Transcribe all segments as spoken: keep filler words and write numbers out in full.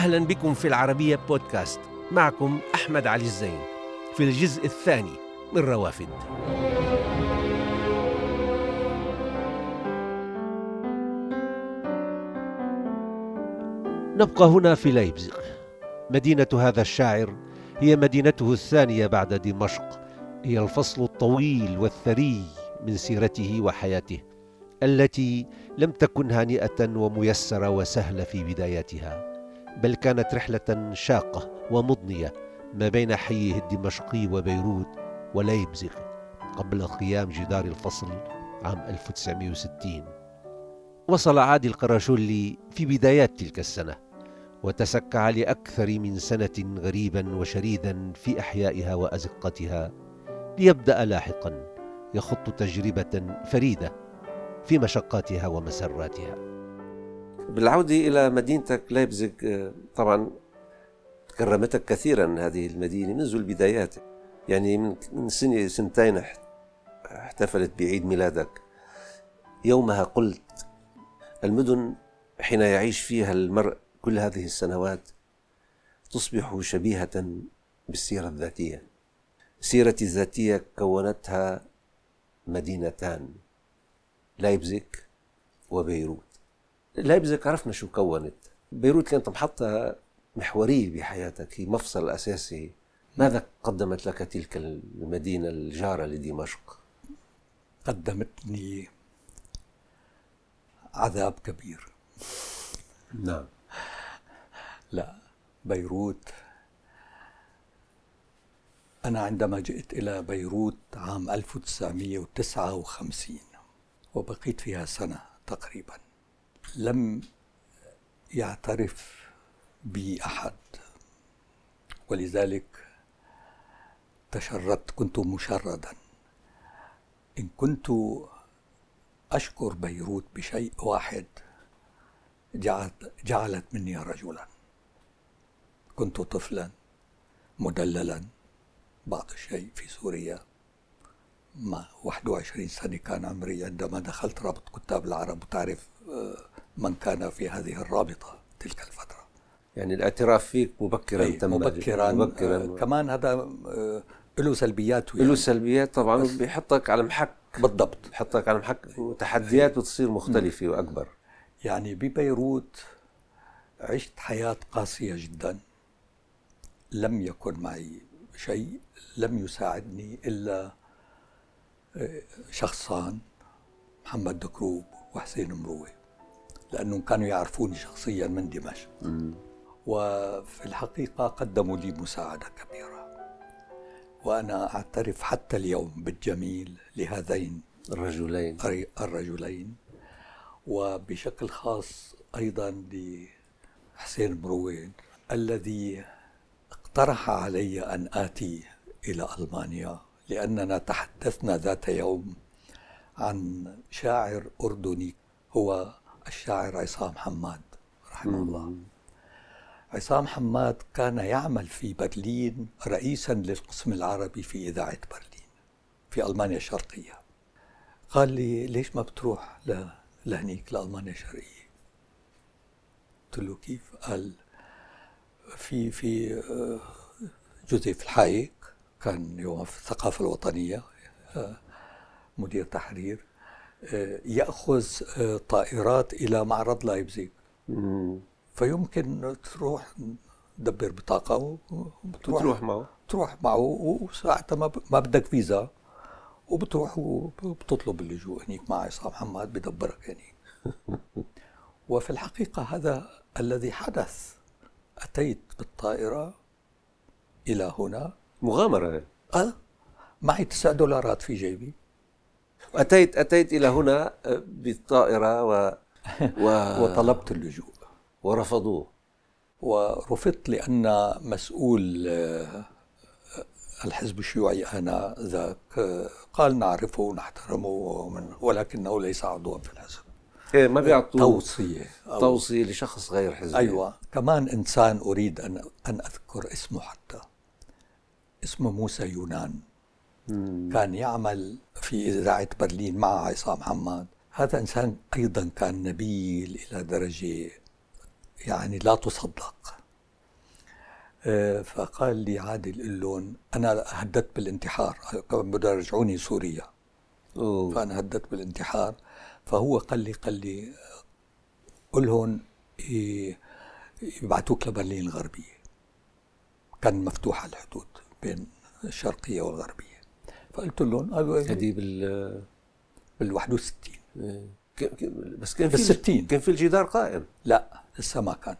أهلا بكم في العربية بودكاست. معكم أحمد علي الزين في الجزء الثاني من روافد. نبقى هنا في لايبزيك. مدينة هذا الشاعر هي مدينته الثانية بعد دمشق، هي الفصل الطويل والثري من سيرته وحياته التي لم تكن هانئة وميسرة وسهلة في بداياتها، بل كانت رحلة شاقة ومضنية ما بين حيه الدمشقي وبيروت ولايبزيك قبل قيام جدار الفصل عام ألف وتسعمائة وستين. وصل عادل قراشولي في بدايات تلك السنة وتسكع لأكثر من سنة غريبا وشريدا في أحيائها وأزقتها، ليبدأ لاحقا يخط تجربة فريدة في مشقاتها ومسراتها. بالعودة إلى مدينتك لايبزيك، طبعا كرمتك كثيرا هذه المدينة منذ البدايات، يعني من سنة سنتين احتفلت بعيد ميلادك. يومها قلت: المدن حين يعيش فيها المرء كل هذه السنوات تصبح شبيهة بالسيرة الذاتية. سيرتي الذاتية كونتها مدينتان، لايبزيك وبيروت. لايبزيك عرفنا شو كونت، بيروت كانت محطة محورية بحياتك، هي مفصل أساسي. ماذا قدمت لك تلك المدينة الجارة لدمشق؟ قدمتني عذاب كبير. نعم. لا، بيروت، أنا عندما جئت إلى بيروت عام ألف وتسعمائة وتسعة وخمسين وبقيت فيها سنة تقريباً، لم يعترف بي أحد، ولذلك تشردت، كنت مشرداً. إن كنت أشكر بيروت بشيء واحد، جعلت مني رجلاً. كنت طفلاً مدللاً بعض الشيء في سوريا، ما واحد وعشرين سنة كان عمري عندما دخلت رابط كتاب العرب، وتعرف من كان في هذه الرابطة تلك الفترة. يعني الاعتراف فيك مبكراً تم. مبكراً, مبكراً آه كمان هذا آه له سلبيات. يعني له سلبيات طبعاً، بيحطك على محك. بالضبط، بيحطك على محك وتحديات وتصير مختلفة وأكبر. يعني ببيروت عشت حياة قاسية جداً. لم يكن معي شيء، لم يساعدني إلا شخصان، محمد دكروب وحسين مروي، لأنهم كانوا يعرفوني شخصياً من دمشق، وفي الحقيقة قدموا لي مساعدة كبيرة، وأنا أعترف حتى اليوم بالجميل لهذين الرجلين الرجلين وبشكل خاص أيضاً لحسين مروي الذي اقترح علي أن آتي إلى ألمانيا، لأننا تحدثنا ذات يوم عن شاعر أردني هو الشاعر عصام حماد رحمه مم. الله. عصام حماد كان يعمل في برلين رئيساً للقسم العربي في إذاعة برلين في ألمانيا الشرقية. قال لي: ليش ما بتروح لهنيك لألمانيا الشرقية؟ قلت له: كيف؟ قال: في في جوزيف الحايق، كان يوم في الثقافة الوطنية مدير تحرير، يأخذ طائرات إلى معرض لايبزيك، فيمكن تروح تدبر بطاقة وتروح معه تروح معه وساعتها ما بدك فيزا، وبتروح وبتطلب اللجوء هناك مع عصام حماد، بدبرك هناك. وفي الحقيقة هذا الذي حدث. أتيت بالطائرة إلى هنا، مغامرة. أه معي تسع دولارات في جيبي. أتيت أتيت إلى هنا بالطائرة و... و... وطلبت اللجوء ورفضوه. ورفضت لأن مسؤول الحزب الشيوعي أنا ذاك قال: نعرفه ونحترمه ولكنه ليس عضوا في الحزب. إيه، ما بيعطوه توصية توصية لشخص غير حزبي. أيوة. كمان إنسان أريد أن أن أذكر اسمه، حتى اسمه موسى يونان. مم. كان يعمل في إذاعة برلين مع عصام حماد. هذا إنسان أيضا كان نبيل إلى درجة يعني لا تصدق. فقال لي عادل اللون أنا هددت بالانتحار، بدأ رجعوني سوريا. أوه. فأنا هددت بالانتحار. فهو قال لي قال لي قلهم يبعتوك لبرلين الغربية، كان مفتوح الحدود بين الشرقية والغربية. فقلت لهم هذه بال بالواحد وستين بس كان في بالستين كان في الجدار قائم. لا لسه ما كان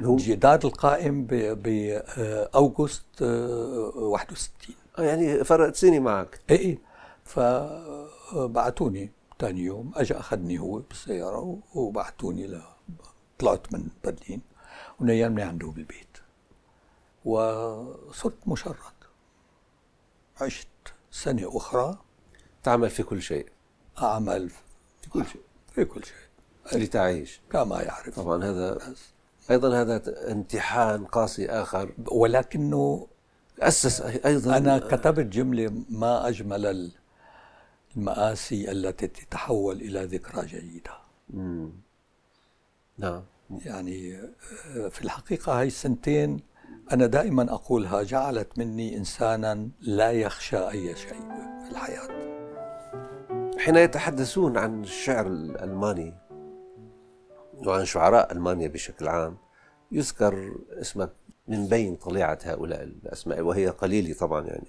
الجدار القائم بأوغست واحد وستين، يعني فرقت سنة معك. اي فبعتوني ثاني يوم، اجى اخذني هو بالسيارة وبعتوني ل... طلعت من برلين ونيمني عنده بالبيت وصرت مشرد. عشت سنة أخرى تعمل في كل شيء. أعمل في كل شيء في كل شيء اللي تعيش كما يعرف طبعا. هذا أيضا هذا امتحان قاسي آخر، ولكنه أسس أيضا. أنا كتبت جملة: ما أجمل المآسي التي تتحول إلى ذكرى جيدة. مم. نعم. يعني في الحقيقة هاي السنتين أنا دائما أقولها، جعلت مني إنسانا لا يخشى أي شيء في الحياة. حين يتحدثون عن الشعر الألماني وعن شعراء ألمانيا بشكل عام يذكر اسمك من بين طليعة هؤلاء الأسماء، وهي قليلة طبعا يعني.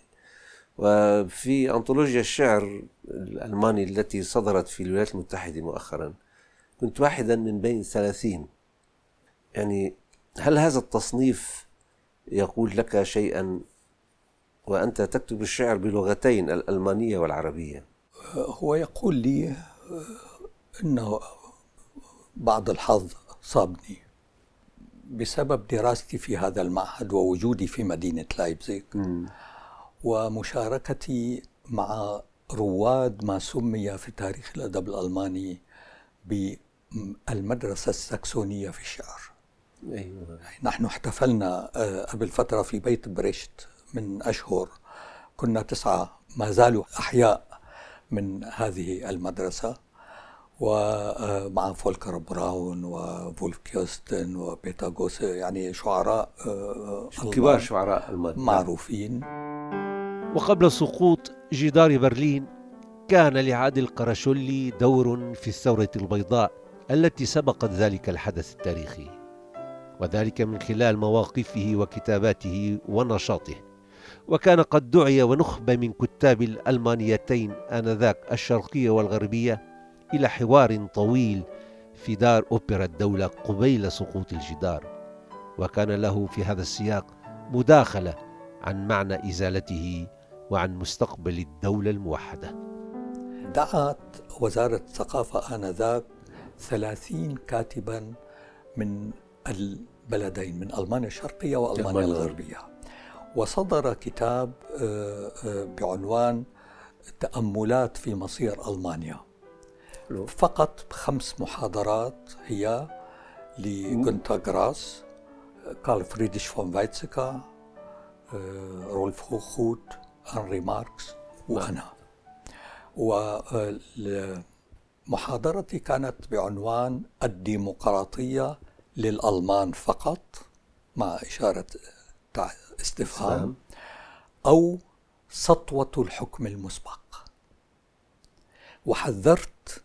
وفي أنطولوجيا الشعر الألماني التي صدرت في الولايات المتحدة مؤخرا كنت واحدا من بين ثلاثين. يعني هل هذا التصنيف يقول لك شيئا وأنت تكتب الشعر بلغتين، الألمانية والعربية؟ هو يقول لي أنه بعض الحظ صابني بسبب دراستي في هذا المعهد ووجودي في مدينة لايبزيك ومشاركتي مع رواد ما سمي في تاريخ الأدب الألماني بالمدرسة الساكسونية في الشعر. أيوة. نحن احتفلنا قبل فترة في بيت بريشت من أشهر، كنا تسعة ما زالوا أحياء من هذه المدرسة، ومع فولكر براون وفولكيوستن وبيتاغوس، يعني شعراء كبار، شعراء ألمان معروفين. وقبل سقوط جدار برلين كان لعادل قراشولي دور في الثورة البيضاء التي سبقت ذلك الحدث التاريخي، وذلك من خلال مواقفه وكتاباته ونشاطه. وكان قد دعي ونخب من كتاب الألمانيتين آنذاك الشرقية والغربية إلى حوار طويل في دار أوبرا الدولة قبيل سقوط الجدار، وكان له في هذا السياق مداخلة عن معنى إزالته وعن مستقبل الدولة الموحدة. دعت وزارة الثقافة آنذاك ثلاثين كاتبا من البلدين، من ألمانيا الشرقية وألمانيا الغربية، وصدر كتاب بعنوان تأملات في مصير ألمانيا. فقط خمس محاضرات هي لغونتا غراس، كارل فريدريش فون وايتسيكا، رولف هوخوت، هنري ماركس وأنا. ومحاضرتي كانت بعنوان الديمقراطية للألمان فقط، مع إشارة استفهام، أو سطوة الحكم المسبق. وحذرت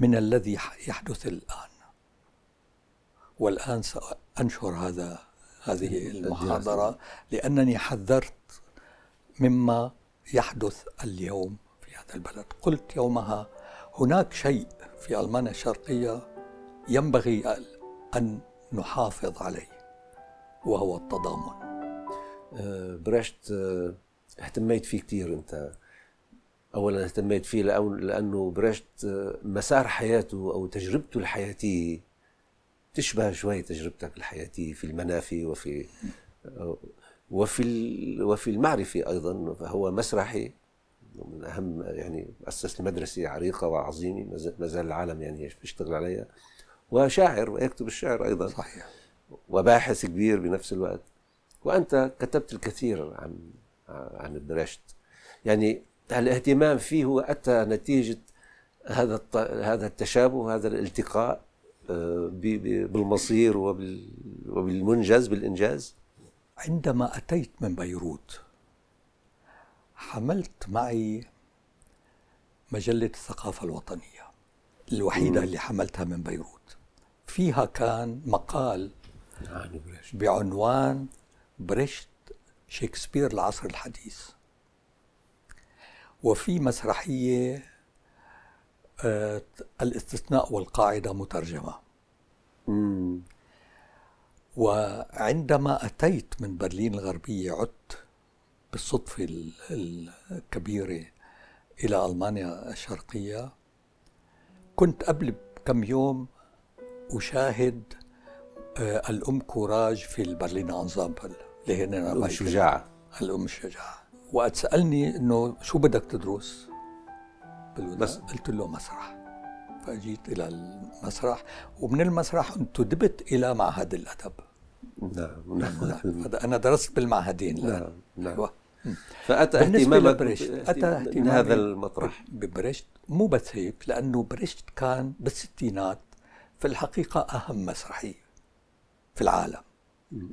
من الذي يحدث الآن، والآن سأنشر هذا هذه المحاضرة لأنني حذرت مما يحدث اليوم في هذا البلد. قلت يومها: هناك شيء في ألمانيا الشرقية ينبغي أن نحافظ عليه، وهو التضامن. برشت اهتميت فيه كتير انت. اولا اهتميت فيه لانه برشت مسار حياته او تجربته الحياتيه تشبه شوي تجربتك الحياتيه في المنافي وفي وفي وفي المعرفه ايضا. فهو مسرحي من اهم، يعني اسس مدرسه عريقه وعظيمه ما زال العالم يعني بيشتغل عليها، وشاعر ويكتب الشعر ايضا. صحيح. وباحث كبير بنفس الوقت. وأنت كتبت الكثير عن عن بريشت. يعني الاهتمام فيه هو أتى نتيجة هذا هذا التشابه وهذا الالتقاء بالمصير وبالمنجز بالإنجاز. عندما أتيت من بيروت حملت معي مجلة الثقافة الوطنية الوحيدة اللي حملتها من بيروت، فيها كان مقال بعنوان بريشت شكسبير العصر الحديث، وفي مسرحية الاستثناء والقاعدة مترجمة. مم. وعندما أتيت من برلين الغربية عدت بالصدفة الكبيرة إلى ألمانيا الشرقية، كنت قبل كم يوم أشاهد الأم كوراج في البرلين أنسامبل اللي هنا الأم الشجاعة الأم الشجاعة وأتسألني إنه شو بدك تدرس بس، قلت له مسرح. فأجيت إلى المسرح، ومن المسرح انتدبت إلى معهد الأدب. نعم نعم. أنا درست بالمعهدين. نعم نعم. فأتى اهتمامك من هذا المطرح ببريشت، مو بس هيك، لأنه بريشت كان بالستينات في الحقيقة أهم مسرحية في العالم.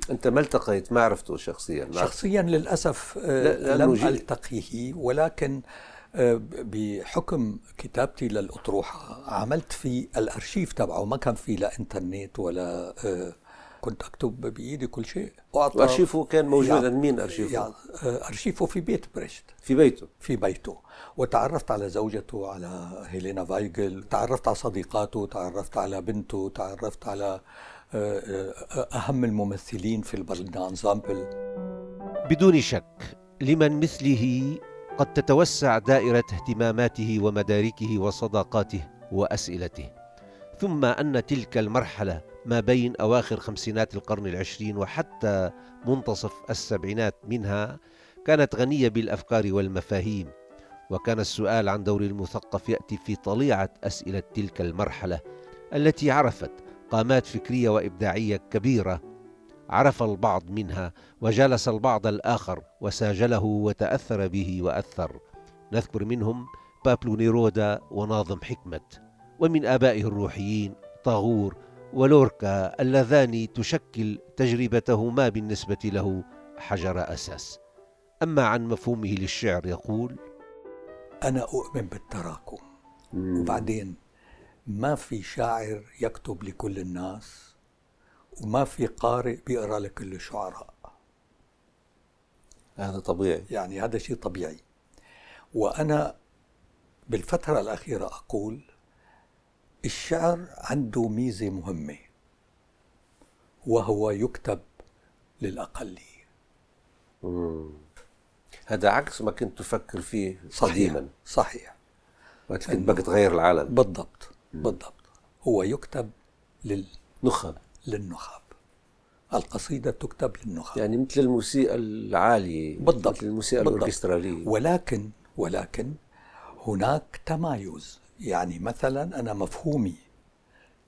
أنت ما التقيت، ما عرفته شخصياً؟ شخصياً للأسف لم ألتقيه، ولكن بحكم كتابتي للأطروحة عملت في الأرشيف تبعه، ما كان فيه لا إنترنت ولا كنت أكتب بإيدي كل شيء. وأرشيفه كان موجوداً؟ مين أرشيفه؟ أرشيفه في بيت بريشت. في بيته؟ في بيته. وتعرفت على زوجته، على هيلينة فايجل، تعرفت على صديقاته، تعرفت على بنته، تعرفت على أهم الممثلين في البرلين أنسامبل. بدون شك لمن مثله قد تتوسع دائرة اهتماماته ومداركه وصداقاته وأسئلته، ثم أن تلك المرحلة ما بين أواخر خمسينات القرن العشرين وحتى منتصف السبعينات منها كانت غنية بالأفكار والمفاهيم، وكان السؤال عن دور المثقف يأتي في طليعة أسئلة تلك المرحلة التي عرفت قامات فكرية وإبداعية كبيرة. عرف البعض منها وجالس البعض الآخر وساجله وتأثر به وأثر. نذكر منهم بابلو نيرودا وناظم حكمت، ومن آبائه الروحيين طاغور ولوركا اللذان تشكل تجربتهما بالنسبة له حجر أساس. أما عن مفهومه للشعر يقول: أنا أؤمن بالتراكم، وبعدين ما في شاعر يكتب لكل الناس، وما في قارئ بيقرأ لكل الشعراء. هذا طبيعي، يعني هذا شيء طبيعي. وأنا بالفترة الأخيرة أقول الشعر عنده ميزة مهمة، وهو يكتب للأقلية. هذا عكس ما كنت تفكر فيه قديما. صحيح، ولكن بدك تغير العالم. بالضبط بالضبط. هو يكتب للنخب، للنخب القصيدة تكتب للنخب، يعني مثل الموسيقى العالية. بالضبط، مثل الموسيقى الأوركسترالية. ولكن ولكن هناك تمايز، يعني مثلا أنا مفهومي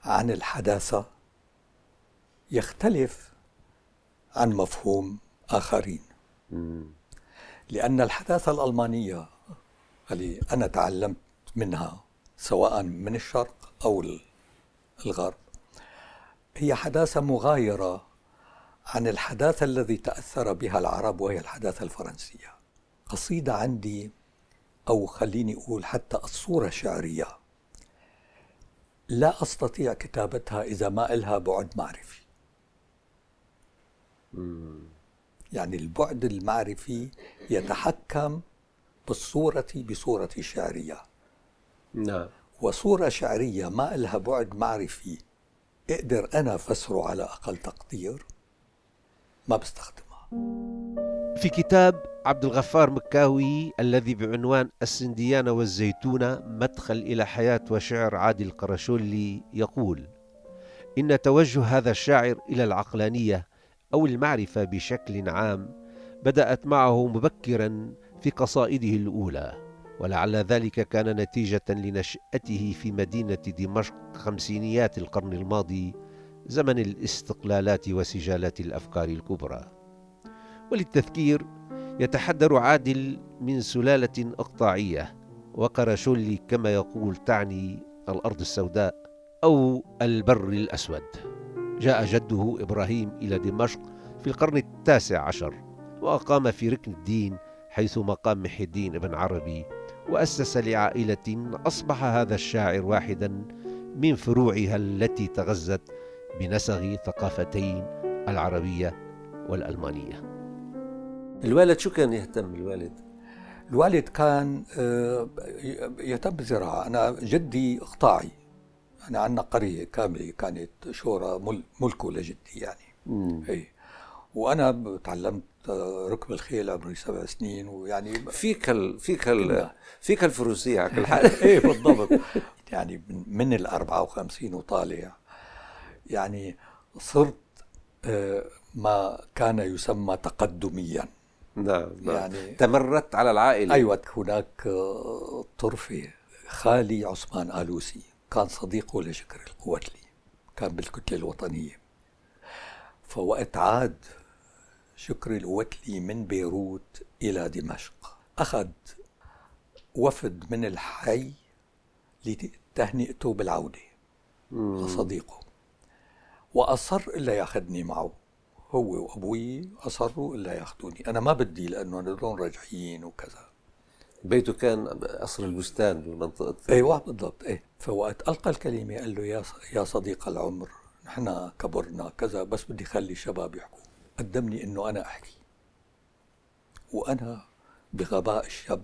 عن الحداثة يختلف عن مفهوم آخرين، لأن الحداثة الألمانية اللي أنا تعلمت منها سواء من الشرق أو الغرب هي حداثة مغايرة عن الحداثة الذي تأثر بها العرب، وهي الحداثة الفرنسية. قصيدة عندي، أو خليني أقول حتى الصورة الشعرية، لا أستطيع كتابتها إذا ما إلها بعد معرفي. يعني البعد المعرفي يتحكم بالصورة بصورة شعرية. نعم. وصورة شعرية ما إلها بعد معرفي أقدر أنا فسره على أقل تقدير، ما بستخدمها. في كتاب عبد الغفار مكاوي الذي بعنوان السنديانة والزيتونة مدخل إلى حياة وشعر عادل قراشولي يقول: إن توجه هذا الشاعر إلى العقلانية أو المعرفة بشكل عام بدأت معه مبكراً في قصائده الأولى، ولعل ذلك كان نتيجة لنشأته في مدينة دمشق خمسينيات القرن الماضي، زمن الاستقلالات وسجالات الأفكار الكبرى. وللتذكير، يتحدر عادل من سلالة أقطاعية، وقراشولي كما يقول تعني الأرض السوداء أو البر الأسود. جاء جده إبراهيم إلى دمشق في القرن التاسع عشر، وأقام في ركن الدين حيث مقام محي الدين بن عربي، وأسس لعائلة أصبح هذا الشاعر واحدا من فروعها التي تغذت بنسغ ثقافتين العربية والألمانية. الوالد شو كان يهتم الوالد؟ الوالد كان يهتم بالزراعة. أنا جدي إقطاعي، أنا عندنا قرية كاملة كانت شورى ملكه لجدي يعني هي. وأنا تعلمت ركب الخيل عمري سبع سنين، ويعني فيك ال... فيك ال... فيك الفروسية على كل حال. إيه بالضبط. يعني من الأربعة وخمسين وطالع يعني صرت ما كان يسمى تقدميا. نعم يعني تمردت على العائلة. أيوة. هناك طرفة خالي عثمان آلوسي كان صديقه لشكري القوتلي، كان بالكتلة الوطنية. فوقت عاد شكري القوتلي من بيروت إلى دمشق أخذ وفد من الحي لتهنئته بالعودة لصديقه، وأصر إلا ياخدني معه، هو وأبوي أصروا إلا ياخدوني، أنا ما بدي لأنه هدول رجعيين وكذا. بيته كان قصر البستان بالمنطقة. أيوة بالضبط. إيه. فوقت ألقى الكلمة قال له يا صديق العمر نحن كبرنا كذا بس بدي خلي شباب يحكوا، قدمني إنه أنا أحكي. وأنا بغباء الشاب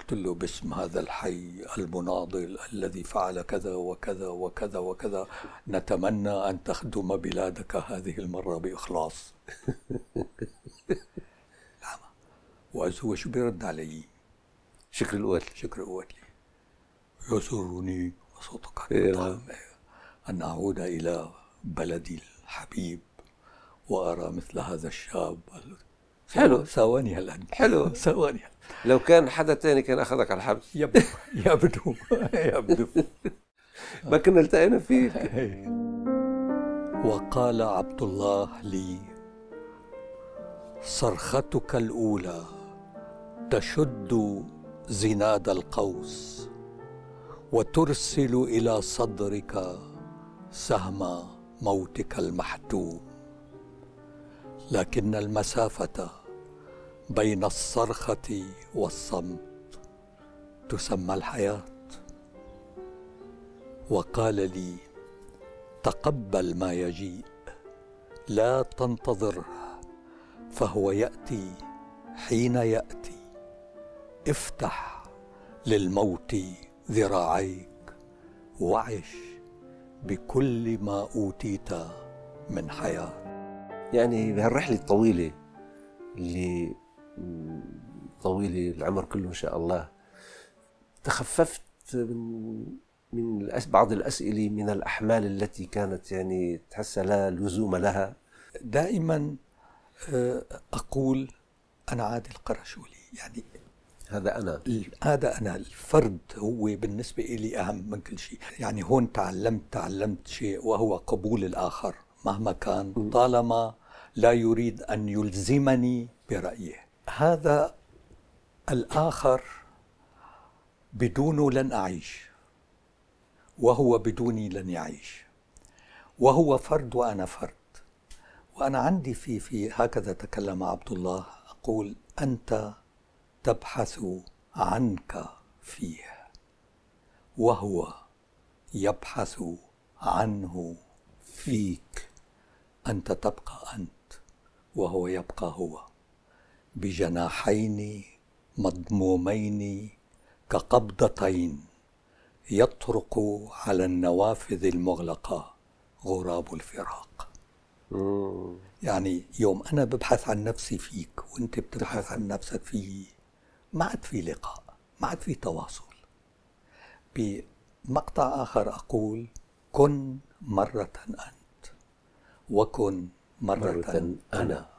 قلت له باسم هذا الحي المناضل الذي فعل كذا وكذا وكذا وكذا نتمنى أن تخدم بلادك هذه المرة بإخلاص. وأز هو شو بيرد علي؟ شكري القوتلي. شكري القوتلي. يسرني وصوتك أن أعود إلى بلدي الحبيب وأرى مثل هذا الشاب. حلو. ثواني هلأ. حلو. ثواني هلأ. لو كان حدا تاني كان أخذك على الحبس. يبدو يبدو يبدو. ما كنا التقينا فيه. وقال عبد الله لي صرختك الأولى تشد زناد القوس وترسل إلى صدرك سهم موتك المحتوم، لكن المسافة بين الصرخة والصمت تسمى الحياة. وقال لي تقبل ما يجيء لا تنتظره فهو يأتي حين يأتي، افتح للموت ذراعيك وعش بكل ما أوتيت من حياة. يعني بهالرحلة الطويلة اللي طويلة العمر كله إن شاء الله تخففت من من بعض الأسئلة من الأحمال التي كانت يعني تحس لا لزوم لها. دائما أقول أنا عادل قراشولي، يعني هذا أنا هذا أنا الفرد هو بالنسبة إلي أهم من كل شيء. يعني هون تعلمت تعلمت شيء وهو قبول الآخر مهما كان، طالما لا يريد أن يلزمني برأيه. هذا الآخر بدونه لن أعيش، وهو بدوني لن يعيش، وهو فرد وأنا فرد. وأنا عندي في في هكذا تكلم عبد الله، أقول أنت تبحث عنك فيه وهو يبحث عنه فيك، أنت تبقى أنت وهو يبقى هو، بجناحين مضمومين كقبضتين يطرق على النوافذ المغلقة غراب الفراق. مم. يعني يوم أنا ببحث عن نفسي فيك وأنت بتبحث عن نفسك فيه ما عاد في لقاء، ما عاد في تواصل. بمقطع آخر أقول كن مرة أنت وكن مرة, مرة أنا. أنا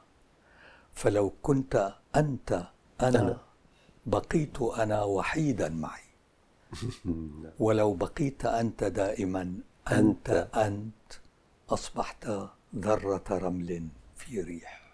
فلو كنت أنت أنا, أنا. بقيت أنا وحيدا معي، ولو بقيت أنت دائما أنت أنت, أنت أصبحت ذرة رمل في ريح.